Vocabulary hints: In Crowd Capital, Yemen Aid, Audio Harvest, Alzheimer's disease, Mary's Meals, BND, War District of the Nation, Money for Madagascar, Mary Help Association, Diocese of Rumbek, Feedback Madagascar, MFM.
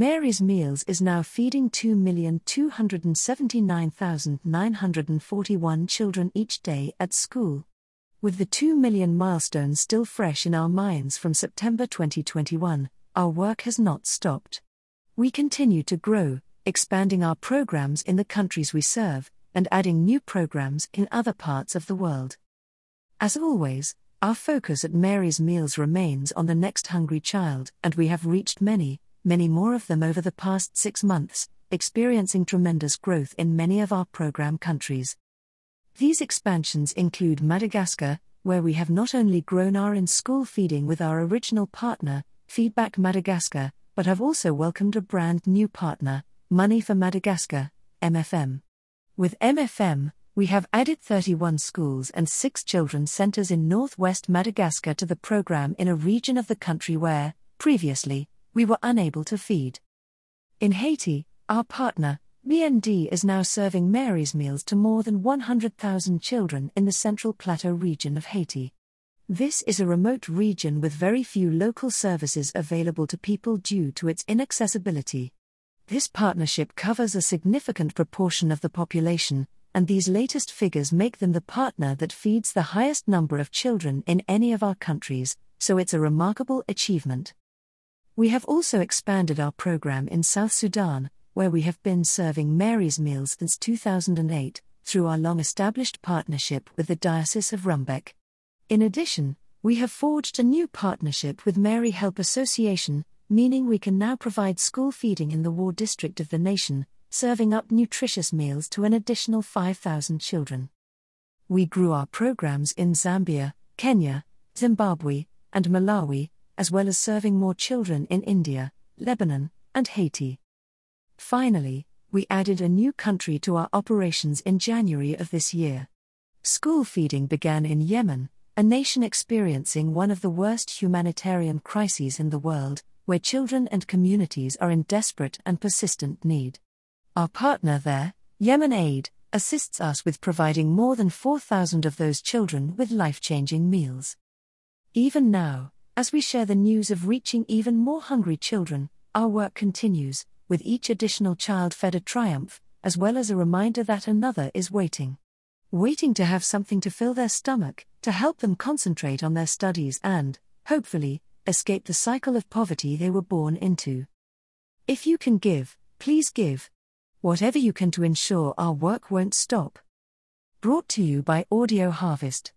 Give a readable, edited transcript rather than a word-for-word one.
Mary's Meals is now feeding 2,279,941 children each day at school. With the 2 million milestone still fresh in our minds from September 2021, our work has not stopped. We continue to grow, expanding our programs in the countries we serve, and adding new programs in other parts of the world. As always, our focus at Mary's Meals remains on the next hungry child, and we have reached many more of them over the past 6 months, experiencing tremendous growth in many of our program countries. These expansions include Madagascar, where we have not only grown our in-school feeding with our original partner, Feedback Madagascar, but have also welcomed a brand new partner, Money for Madagascar, MFM. With MFM, we have added 31 schools and 6 children's centres in northwest Madagascar to the programme in a region of the country where, previously, we were unable to feed. In Haiti, our partner, BND, is now serving Mary's Meals to more than 100,000 children in the Central Plateau region of Haiti. This is a remote region with very few local services available to people due to its inaccessibility. This partnership covers a significant proportion of the population, and these latest figures make them the partner that feeds the highest number of children in any of our countries, so it's a remarkable achievement. We have also expanded our program in South Sudan, where we have been serving Mary's Meals since 2008, through our long-established partnership with the Diocese of Rumbek. In addition, we have forged a new partnership with Mary Help Association, meaning we can now provide school feeding in the War District of the Nation, serving up nutritious meals to an additional 5,000 children. We grew our programs in Zambia, Kenya, Zimbabwe, and Malawi, as well as serving more children in India, Lebanon, and Haiti. Finally, we added a new country to our operations in January of this year. School feeding began in Yemen, a nation experiencing one of the worst humanitarian crises in the world, where children and communities are in desperate and persistent need. Our partner there, Yemen Aid, assists us with providing more than 4,000 of those children with life-changing meals. Even now, as we share the news of reaching even more hungry children, our work continues, with each additional child fed a triumph, as well as a reminder that another is waiting. Waiting to have something to fill their stomach, to help them concentrate on their studies and, hopefully, escape the cycle of poverty they were born into. If you can give, please give. Whatever you can to ensure our work won't stop. Brought to you by Audio Harvest.